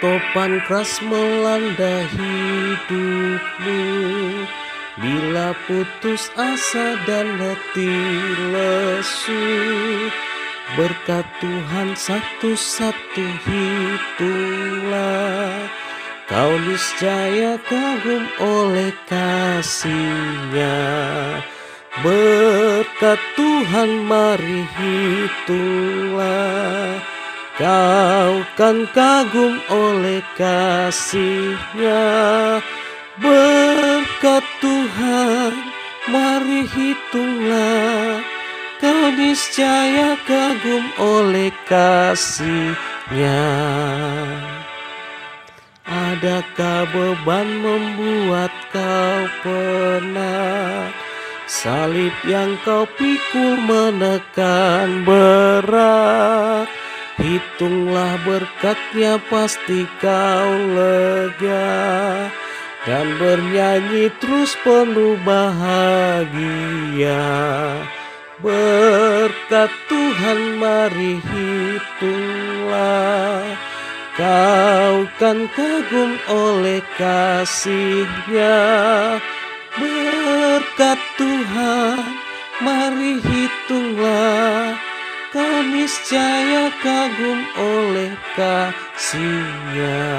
topan keras melanda hidupmu. Bila putus asa dan hati lesu, berkat Tuhan satu-satu hitunglah. Kau niscaya kagum oleh kasih-Nya. Berkat Tuhan mari hitunglah. Kau kan kagum oleh kasih-Nya. Berkat Tuhan mari hitunglah, kau niscaya kagum oleh kasih-Nya. Adakah beban membuat kau penat? Salib yang kau pikul menekan berat. Hitunglah berkat-Nya, pasti kau lega, dan bernyanyi terus penuh bahagia. Berkat Tuhan mari hitunglah, kau kan kagum oleh kasih-Nya. Berkat Tuhan mari hitunglah, kau niscaya kagum oleh kasih-Nya.